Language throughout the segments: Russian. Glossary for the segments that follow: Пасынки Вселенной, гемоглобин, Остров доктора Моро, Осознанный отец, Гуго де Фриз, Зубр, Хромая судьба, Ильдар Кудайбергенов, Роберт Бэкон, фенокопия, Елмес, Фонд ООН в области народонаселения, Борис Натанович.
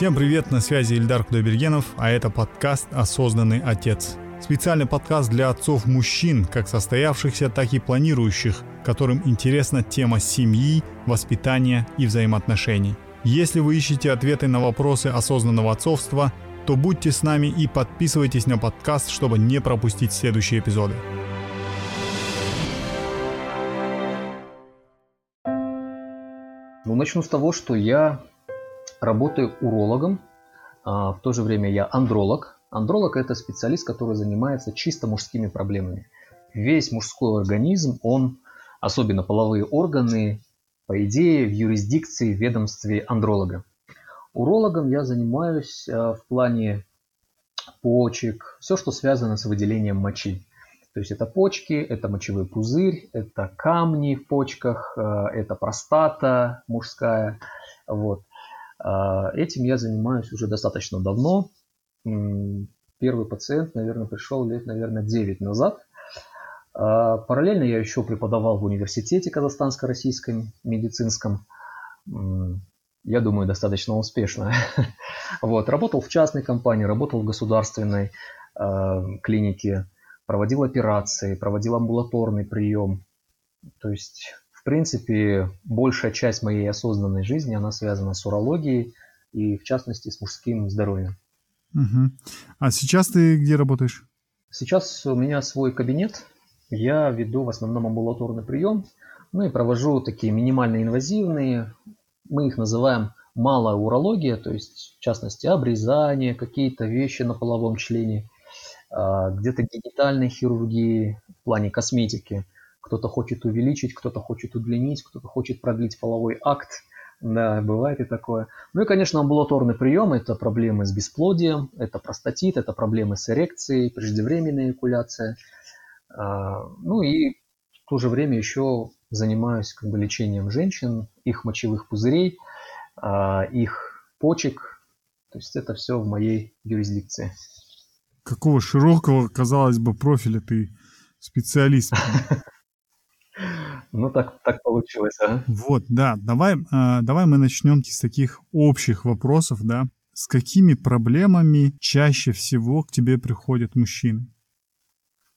Всем привет, на связи Ильдар Кудайбергенов, а это подкаст «Осознанный отец». Специальный подкаст для отцов-мужчин, как состоявшихся, так и планирующих, которым интересна тема семьи, воспитания и взаимоотношений. Если вы ищете ответы на вопросы осознанного отцовства, то будьте с нами и подписывайтесь на подкаст, чтобы не пропустить следующие эпизоды. Ну, начну с того, что я работаю урологом, а в то же время я андролог. Андролог – это специалист, который занимается чисто мужскими проблемами. Весь мужской организм, он, особенно половые органы, по идее, в юрисдикции, в ведомстве андролога. Урологом я занимаюсь в плане почек, все, что связано с выделением мочи. То есть это почки, это мочевой пузырь, это камни в почках, это простата мужская. Вот. Этим я занимаюсь уже достаточно давно. Первый пациент, наверное, пришел лет, 9 назад. Параллельно я еще преподавал в университете казахстанско-российском, медицинском. Я думаю, достаточно успешно. Вот. Работал в частной компании, работал в государственной клинике, проводил операции, проводил амбулаторный прием. То есть, в принципе, большая часть моей осознанной жизни, она связана с урологией и, в частности, с мужским здоровьем. Угу. А сейчас ты где работаешь? Сейчас у меня свой кабинет. Я веду в основном амбулаторный прием, ну и провожу такие минимально инвазивные, мы их называем малая урология, то есть в частности обрезание, какие-то вещи на половом члене, где-то генитальной хирургии в плане косметики. Кто-то хочет увеличить, кто-то хочет удлинить, кто-то хочет продлить половой акт. Да, бывает и такое. Ну и, конечно, амбулаторный прием – это проблемы с бесплодием, это простатит, это проблемы с эрекцией, преждевременная эякуляция. Ну и в то же время еще занимаюсь лечением женщин, их мочевых пузырей, их почек. То есть это все в моей юрисдикции. Какого широкого, казалось бы, профиля ты специалист? Ну, так получилось, а? Вот, да. Давай мы начнем с таких общих вопросов, да. С какими проблемами чаще всего к тебе приходят мужчины?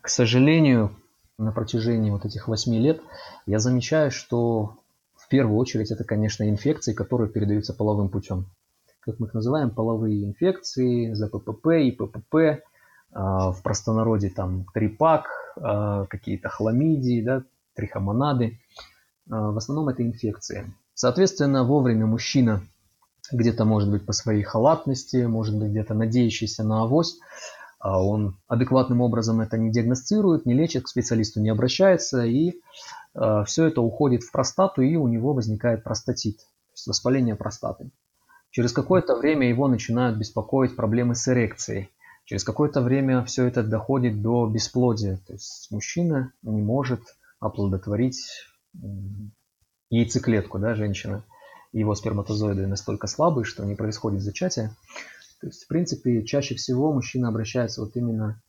К сожалению, на протяжении вот этих 8 лет я замечаю, что в первую очередь это, конечно, инфекции, которые передаются половым путем. Как мы их называем, половые инфекции, ЗППП, ИППП, в простонародье там трипак, какие-то хламидии, да, трихомонады. В основном это инфекции. Соответственно, вовремя мужчина где-то, может быть, по своей халатности, может быть, где-то надеющийся на авось, он адекватным образом это не диагностирует, не лечит, к специалисту не обращается, и все это уходит в простату, и у него возникает простатит, то есть воспаление простаты. Через какое-то время его начинают беспокоить проблемы с эрекцией. Через какое-то время все это доходит до бесплодия, то есть мужчина не может оплодотворить яйцеклетку, да, женщины. Его сперматозоиды настолько слабые, что не происходит зачатие. То есть, в принципе, чаще всего мужчина обращается вот именно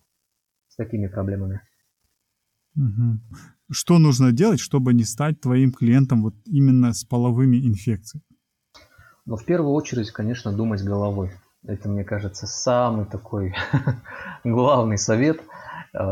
с такими проблемами. Угу. Что нужно делать, чтобы не стать твоим клиентом вот именно с половыми инфекциями? Ну, в первую очередь, конечно, думать головой. Это, мне кажется, самый такой главный совет,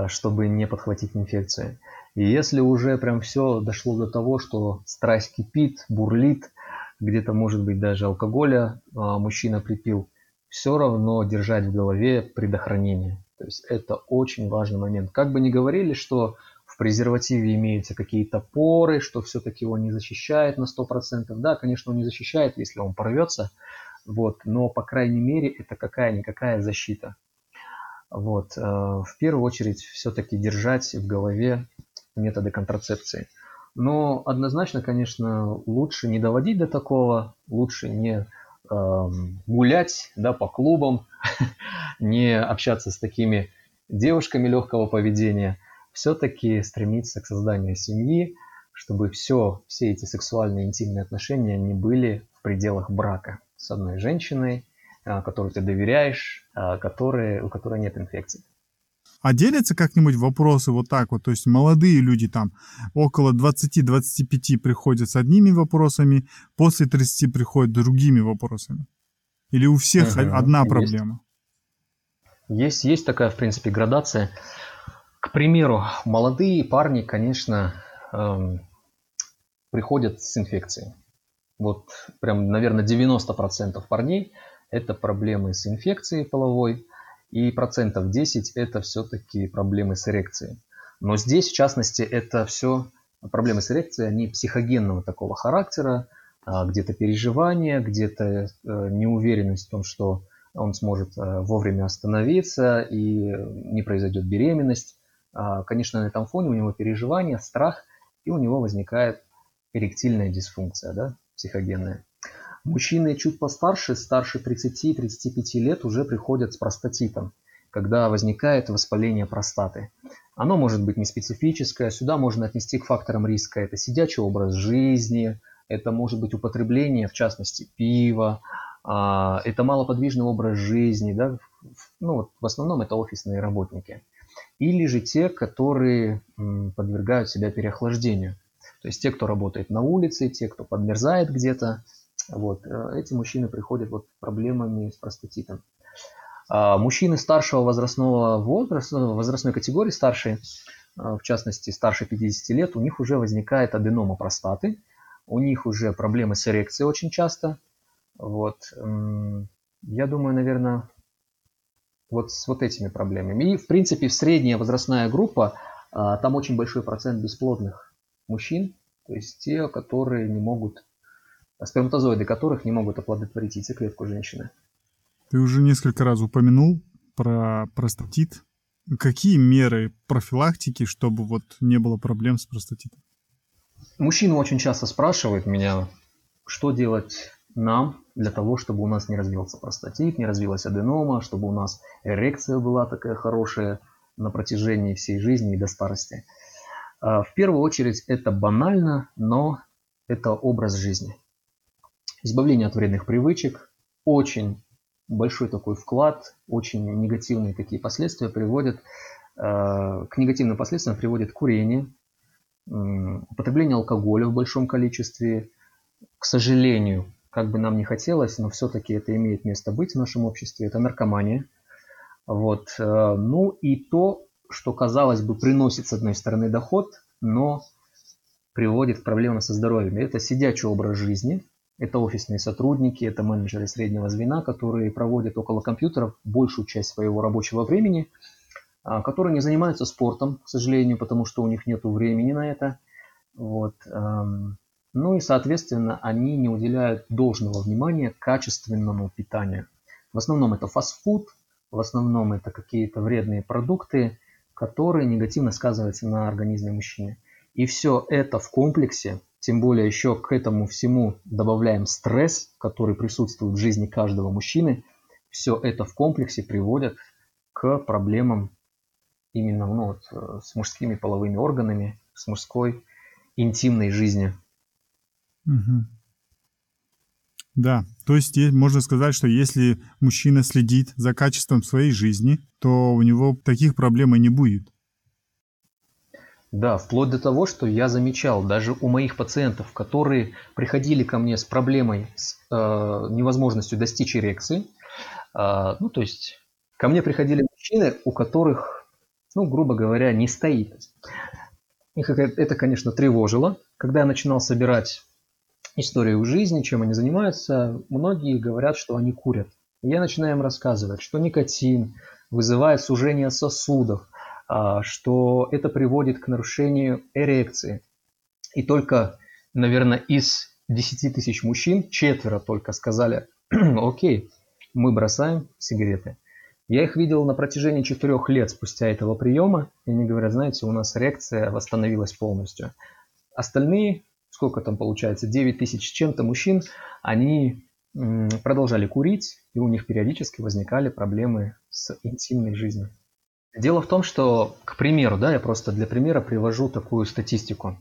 чтобы не подхватить инфекцию. И если уже прям все дошло до того, что страсть кипит, бурлит, где-то, может быть, даже алкоголя мужчина припил, все равно держать в голове предохранение. То есть это очень важный момент. Как бы ни говорили, что в презервативе имеются какие-то поры, что все-таки его не защищает на 100%. Да, конечно, он не защищает, если он порвется. Вот, но, по крайней мере, это какая-никакая защита. Вот, в первую очередь, все-таки держать в голове методы контрацепции. Но однозначно, конечно, лучше не доводить до такого, лучше не гулять, да, по клубам, не общаться с такими девушками легкого поведения, все-таки стремиться к созданию семьи, чтобы все эти сексуальные интимные отношения не были в пределах брака с одной женщиной, которой ты доверяешь, у которой нет инфекции. А делятся как-нибудь вопросы вот так вот? То есть молодые люди там около 20-25 приходят с одними вопросами, после 30 приходят с другими вопросами? Или у всех одна проблема? Есть такая, в принципе, градация. К примеру, молодые парни, конечно, приходят с инфекцией. Вот прям, наверное, 90% парней – это проблемы с инфекцией половой, и процентов 10 – это все-таки проблемы с эрекцией. Но здесь, в частности, это все проблемы с эрекцией, они психогенного такого характера, где-то переживания, где-то неуверенность в том, что он сможет вовремя остановиться и не произойдет беременность. Конечно, на этом фоне у него переживания, страх, и у него возникает эректильная дисфункция, да, психогенная. Мужчины чуть постарше, старше 30-35 лет, уже приходят с простатитом, когда возникает воспаление простаты. Оно может быть неспецифическое, сюда можно отнести к факторам риска. Это сидячий образ жизни, это может быть употребление, в частности, пива, это малоподвижный образ жизни, да? Ну, в основном это офисные работники. Или же те, которые подвергают себя переохлаждению. То есть те, кто работает на улице, те, кто подмерзает где-то. Вот. Эти мужчины приходят вот с проблемами с простатитом. Мужчины старшего возрастного возраста, возрастной категории старшие, в частности старше 50 лет, у них уже возникает аденома простаты, у них уже проблемы с эрекцией очень часто. Вот. Я думаю, наверное, вот с вот этими проблемами. И, в принципе, средняя возрастная группа, там очень большой процент бесплодных мужчин, то есть те, которые не могут, сперматозоиды которых не могут оплодотворить яйцеклетку женщины. Ты уже несколько раз упомянул про простатит. Какие меры профилактики, чтобы вот не было проблем с простатитом? Мужчины очень часто спрашивают меня, что делать нам для того, чтобы у нас не развился простатит, не развилась аденома, чтобы у нас эрекция была такая хорошая на протяжении всей жизни и до старости. В первую очередь это банально, но это образ жизни. Избавление от вредных привычек, очень большой такой вклад, очень негативные такие последствия приводят, к негативным последствиям приводит курение, употребление алкоголя в большом количестве, к сожалению, как бы нам ни хотелось, но все-таки это имеет место быть в нашем обществе, это наркомания. Вот. Ну и то, что, казалось бы, приносит, с одной стороны, доход, но приводит к проблемам со здоровьем. Это сидячий образ жизни, это офисные сотрудники, это менеджеры среднего звена, которые проводят около компьютеров большую часть своего рабочего времени, которые не занимаются спортом, к сожалению, потому что у них нет времени на это. Вот. Ну и, соответственно, они не уделяют должного внимания качественному питанию. В основном это фастфуд, в основном это какие-то вредные продукты, которые негативно сказываются на организме мужчины. И все это в комплексе, тем более еще к этому всему добавляем стресс, который присутствует в жизни каждого мужчины, все это в комплексе приводит к проблемам именно с мужскими половыми органами, с мужской интимной жизнью. Угу. Да, то есть можно сказать, что если мужчина следит за качеством своей жизни, то у него таких проблем и не будет. Да, вплоть до того, что я замечал, даже у моих пациентов, которые приходили ко мне с проблемой, с невозможностью достичь эрекции, то есть ко мне приходили мужчины, у которых, грубо говоря, не стоит. Их это, конечно, тревожило. Когда я начинал собирать историю жизни, чем они занимаются, многие говорят, что они курят. Я начинаю им рассказывать, что никотин вызывает сужение сосудов, что это приводит к нарушению эрекции. И только, наверное, из 10 тысяч мужчин 4 только сказали: окей, мы бросаем сигареты. Я их видел на протяжении 4 лет спустя этого приема, и они говорят: знаете, у нас эрекция восстановилась полностью. Остальные, сколько там получается, 9 тысяч с чем-то мужчин, они продолжали курить, и у них периодически возникали проблемы с интимной жизнью. Дело в том, что, к примеру, я просто для примера привожу такую статистику.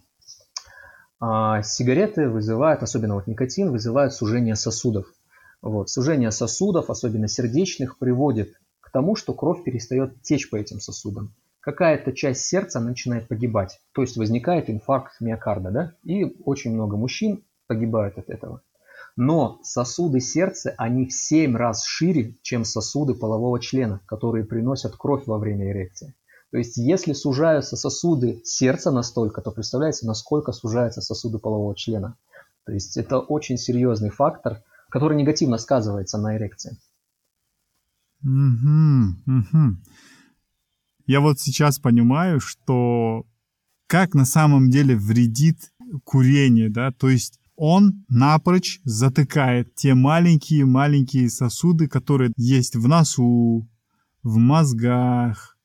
Сигареты вызывают, особенно никотин, вызывают сужение сосудов. Вот. Сужение сосудов, особенно сердечных, приводит к тому, что кровь перестает течь по этим сосудам. Какая-то часть сердца начинает погибать, то есть возникает инфаркт миокарда, да? И очень много мужчин погибают от этого. Но сосуды сердца, они в 7 раз шире, чем сосуды полового члена, которые приносят кровь во время эрекции. То есть, если сужаются сосуды сердца настолько, то представляете, насколько сужаются сосуды полового члена. То есть, это очень серьезный фактор, который негативно сказывается на эрекции. Я вот сейчас понимаю, что как на самом деле вредит курение, да, то есть он напрочь затыкает те маленькие-маленькие сосуды, которые есть в носу, в мозгах,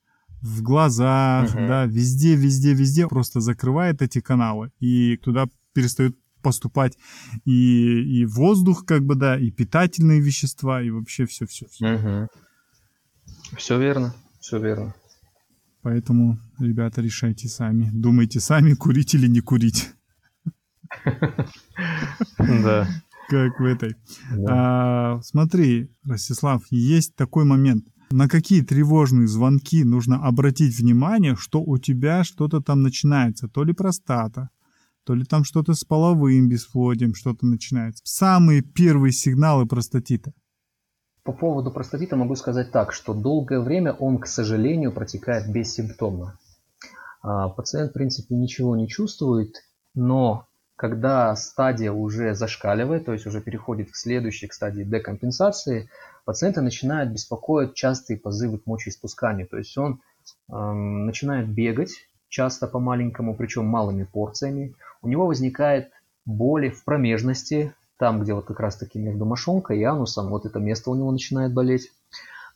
в глазах, да, везде просто закрывает эти каналы, и туда перестают поступать и воздух, как бы, да, и питательные вещества, и вообще все. Все верно. Поэтому, ребята, решайте сами. Думайте сами, курить или не курить. Да. Как в этой. Смотри, Ростислав, есть такой момент. На какие тревожные звонки нужно обратить внимание, что у тебя что-то там начинается? То ли простата, то ли там что-то с половым бесплодием, что-то начинается. Самые первые сигналы простатита. По поводу простатита могу сказать так, что долгое время он, к сожалению, протекает бессимптомно. Пациент, в принципе, ничего не чувствует, но когда стадия уже зашкаливает, то есть уже переходит к следующей, к стадии декомпенсации, пациента начинают беспокоить частые позывы к мочеиспусканию. То есть он начинает бегать, часто по-маленькому, причем малыми порциями. У него возникает боли в промежности, там, где вот как раз-таки между мошонкой и анусом, вот это место у него начинает болеть.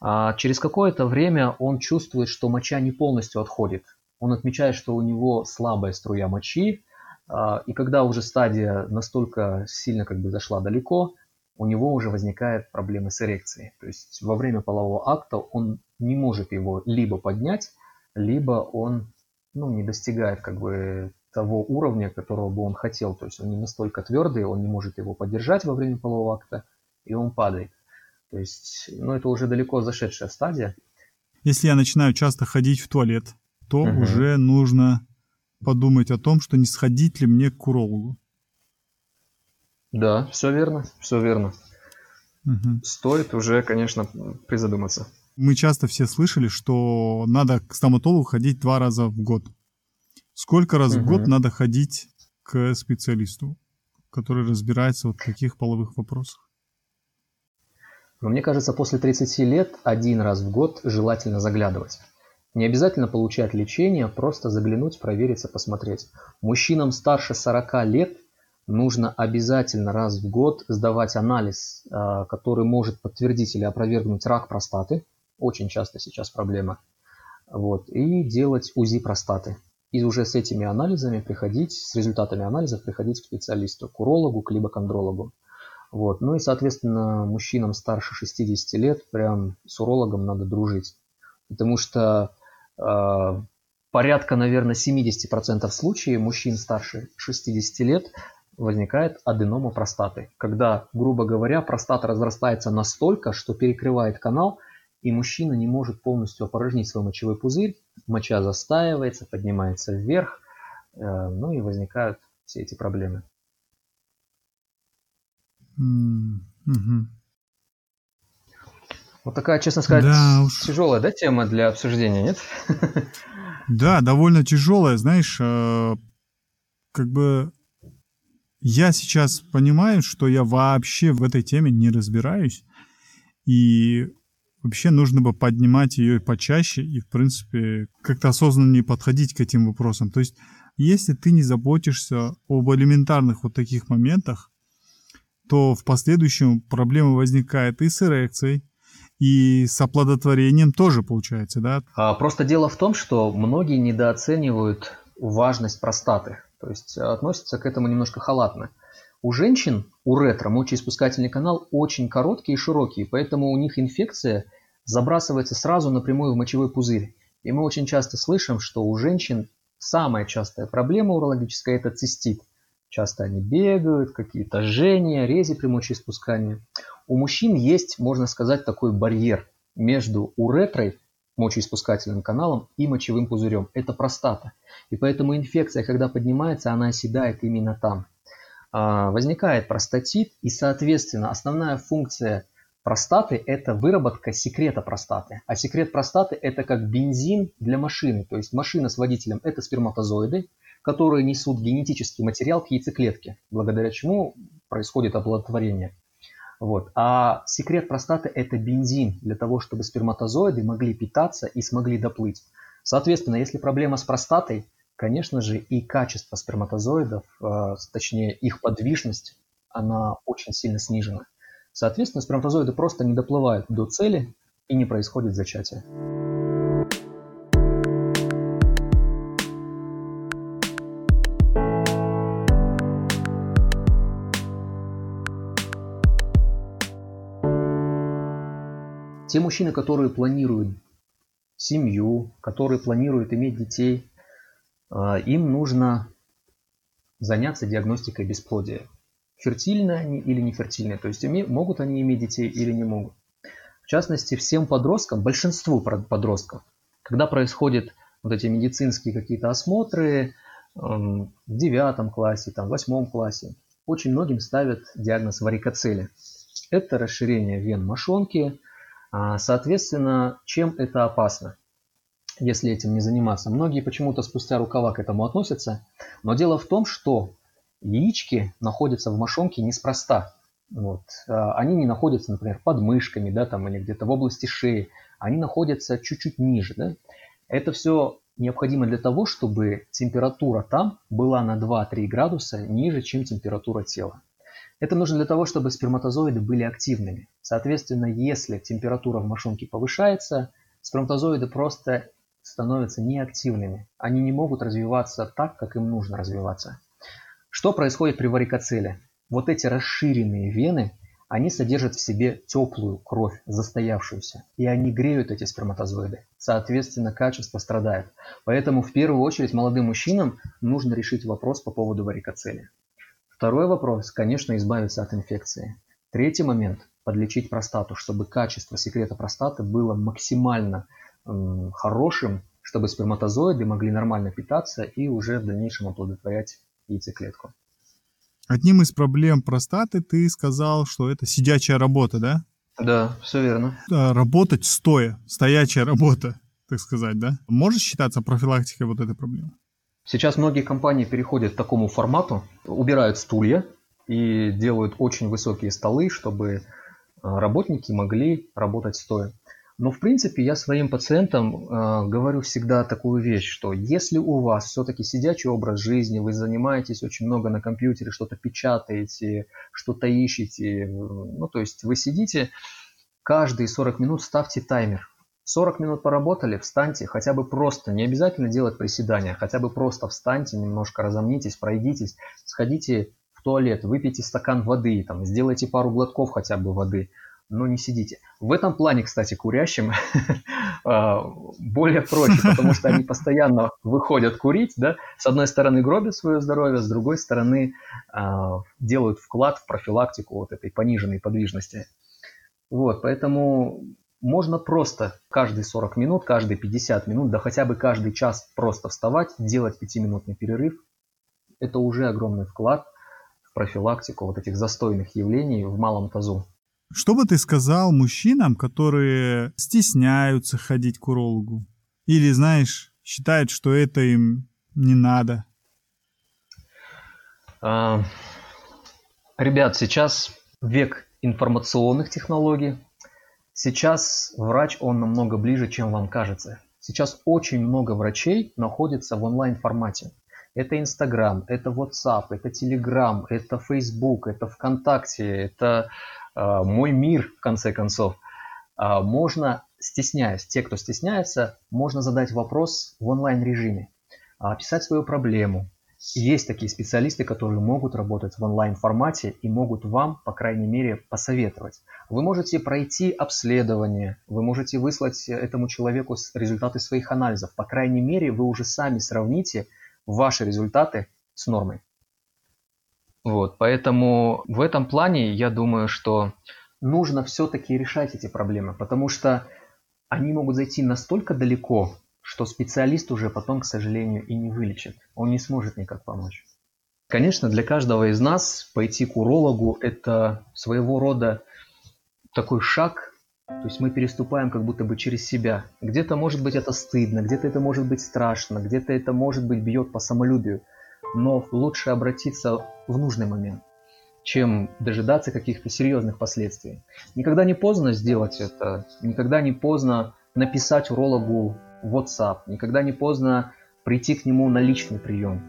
А через какое-то время он чувствует, что моча не полностью отходит. Он отмечает, что у него слабая струя мочи. И когда уже стадия настолько сильно как бы зашла далеко, у него уже возникают проблемы с эрекцией. То есть во время полового акта он не может его либо поднять, либо он не достигает как бы того уровня, которого бы он хотел. То есть он не настолько твердый, он не может его поддержать во время полового акта, и он падает. То есть, это уже далеко зашедшая стадия. Если я начинаю часто ходить в туалет, то уже нужно подумать о том, что не сходить ли мне к урологу. Да, все верно. Стоит уже, конечно, призадуматься. Мы часто все слышали, что надо к стоматологу ходить 2 раза в год. Сколько раз в год надо ходить к специалисту, который разбирается в таких половых вопросах? Но мне кажется, после 30 лет 1 раз в год желательно заглядывать. Не обязательно получать лечение, просто заглянуть, провериться, посмотреть. Мужчинам старше 40 лет нужно обязательно раз в год сдавать анализ, который может подтвердить или опровергнуть рак простаты. Очень часто сейчас проблема. Вот. И делать УЗИ простаты. И уже с этими анализами приходить, с результатами анализов приходить к специалисту, к урологу, к либо-кондрологу. Вот. Ну и, соответственно, мужчинам старше 60 лет прям с урологом надо дружить. Потому что порядка, наверное, 70% случаев мужчин старше 60 лет возникает аденома простаты. Когда, грубо говоря, простата разрастается настолько, что перекрывает канал, и мужчина не может полностью опорожнить свой мочевой пузырь, моча застаивается, поднимается вверх, и возникают все эти проблемы. Вот такая, честно сказать, тяжелая, да, тема для обсуждения, нет? Да, довольно тяжелая, знаешь, как бы я сейчас понимаю, что я вообще в этой теме не разбираюсь, и вообще нужно бы поднимать ее почаще и, в принципе, как-то осознаннее подходить к этим вопросам. То есть, если ты не заботишься об элементарных вот таких моментах, то в последующем проблема возникает и с эрекцией, и с оплодотворением тоже получается, да? Просто дело в том, что многие недооценивают важность простаты. То есть, относятся к этому немножко халатно. У женщин уретра, мочеиспускательный канал, очень короткий и широкий, поэтому у них инфекция забрасывается сразу напрямую в мочевой пузырь. И мы очень часто слышим, что у женщин самая частая проблема урологическая – это цистит. Часто они бегают, какие-то жжения, рези при мочеиспускании. У мужчин есть, можно сказать, такой барьер между уретрой, мочеиспускательным каналом и мочевым пузырем. Это простата. И поэтому инфекция, когда поднимается, она оседает именно там. возникает простатит, и, соответственно, основная функция простаты – это выработка секрета простаты. А секрет простаты – это как бензин для машины. То есть машина с водителем – это сперматозоиды, которые несут генетический материал к яйцеклетке, благодаря чему происходит оплодотворение. Вот. А секрет простаты – это бензин для того, чтобы сперматозоиды могли питаться и смогли доплыть. Соответственно, если проблема с простатой, конечно же, и качество сперматозоидов, точнее их подвижность, она очень сильно снижена. Соответственно, сперматозоиды просто не доплывают до цели и не происходит зачатие. Те мужчины, которые планируют семью, которые планируют иметь детей, им нужно заняться диагностикой бесплодия. Фертильны они или нефертильны, то есть могут они иметь детей или не могут. В частности, всем подросткам, большинству подростков, когда происходят вот эти медицинские какие-то осмотры в 9 классе, в 8 классе, очень многим ставят диагноз варикоцели. Это расширение вен мошонки. Соответственно, чем это опасно, если этим не заниматься? Многие почему-то спустя рукава к этому относятся, но дело в том, что яички находятся в мошонке неспроста. Вот. Они не находятся, например, под мышками, или где-то в области шеи, они находятся чуть-чуть ниже. Это все необходимо для того, чтобы температура там была на 2-3 градуса ниже, чем температура тела. Это нужно для того, чтобы сперматозоиды были активными. Соответственно, если температура в мошонке повышается, сперматозоиды просто становятся неактивными. Они не могут развиваться так, как им нужно развиваться. Что происходит при варикоцеле? Вот эти расширенные вены, они содержат в себе теплую кровь, застоявшуюся. И они греют эти сперматозоиды. Соответственно, качество страдает. Поэтому в первую очередь молодым мужчинам нужно решить вопрос по поводу варикоцели. Второй вопрос, конечно, избавиться от инфекции. Третий момент – подлечить простату, чтобы качество секрета простаты было максимально хорошим, чтобы сперматозоиды могли нормально питаться и уже в дальнейшем оплодотворять яйцеклетку. Одним из проблем простаты ты сказал, что это сидячая работа, да? Да, все верно. Работать стоя, стоячая работа, так сказать, да? Может считаться профилактикой вот этой проблемы? Сейчас многие компании переходят к такому формату, убирают стулья и делают очень высокие столы, чтобы работники могли работать стоя. Но в принципе я своим пациентам говорю всегда такую вещь, что если у вас все-таки сидячий образ жизни, вы занимаетесь очень много на компьютере, что-то печатаете, что-то ищете, то есть вы сидите, каждые 40 минут ставьте таймер. 40 минут поработали, встаньте, хотя бы просто, не обязательно делать приседания, хотя бы просто встаньте, немножко разомнитесь, пройдитесь, сходите в туалет, выпейте стакан воды, сделайте пару глотков хотя бы воды, но не сидите. В этом плане, кстати, курящим более проще, потому что они постоянно выходят курить, с одной стороны гробят свое здоровье, с другой стороны делают вклад в профилактику вот этой пониженной подвижности. Вот, поэтому... Можно просто каждые 40 минут, каждые 50 минут, да хотя бы каждый час просто вставать, делать 5-минутный перерыв. Это уже огромный вклад в профилактику вот этих застойных явлений в малом тазу. Что бы ты сказал мужчинам, которые стесняются ходить к урологу? Или, считают, что это им не надо? Ребят, сейчас век информационных технологий. Сейчас врач, он намного ближе, чем вам кажется. Сейчас очень много врачей находится в онлайн-формате. Это Инстаграм, это WhatsApp, это Телеграм, это Facebook, это ВКонтакте, это мой мир, в конце концов. Можно, те, кто стесняется, можно задать вопрос в онлайн-режиме, описать свою проблему. Есть такие специалисты, которые могут работать в онлайн-формате и могут вам, по крайней мере, посоветовать. Вы можете пройти обследование, вы можете выслать этому человеку результаты своих анализов. По крайней мере, вы уже сами сравните ваши результаты с нормой. Вот, поэтому в этом плане, я думаю, что нужно все-таки решать эти проблемы, потому что они могут зайти настолько далеко, что специалист уже потом, к сожалению, и не вылечит. Он не сможет никак помочь. Конечно, для каждого из нас пойти к урологу – это своего рода такой шаг, то есть мы переступаем как будто бы через себя. Где-то, может быть, это стыдно, где-то это может быть страшно, где-то это, может быть, бьет по самолюбию. Но лучше обратиться в нужный момент, чем дожидаться каких-то серьезных последствий. Никогда не поздно сделать это, никогда не поздно написать урологу в WhatsApp, никогда не поздно прийти к нему на личный прием.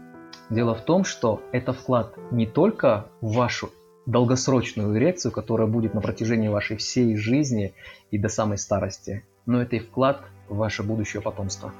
Дело в том, что это вклад не только в вашу долгосрочную эрекцию, которая будет на протяжении вашей всей жизни и до самой старости, но это и вклад в ваше будущее потомство.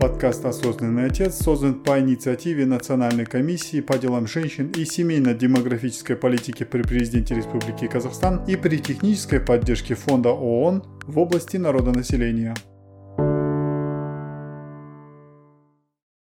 Подкаст «Осознанный отец» создан по инициативе Национальной комиссии по делам женщин и семейно-демографической политики при президенте Республики Казахстан и при технической поддержке Фонда ООН в области народонаселения.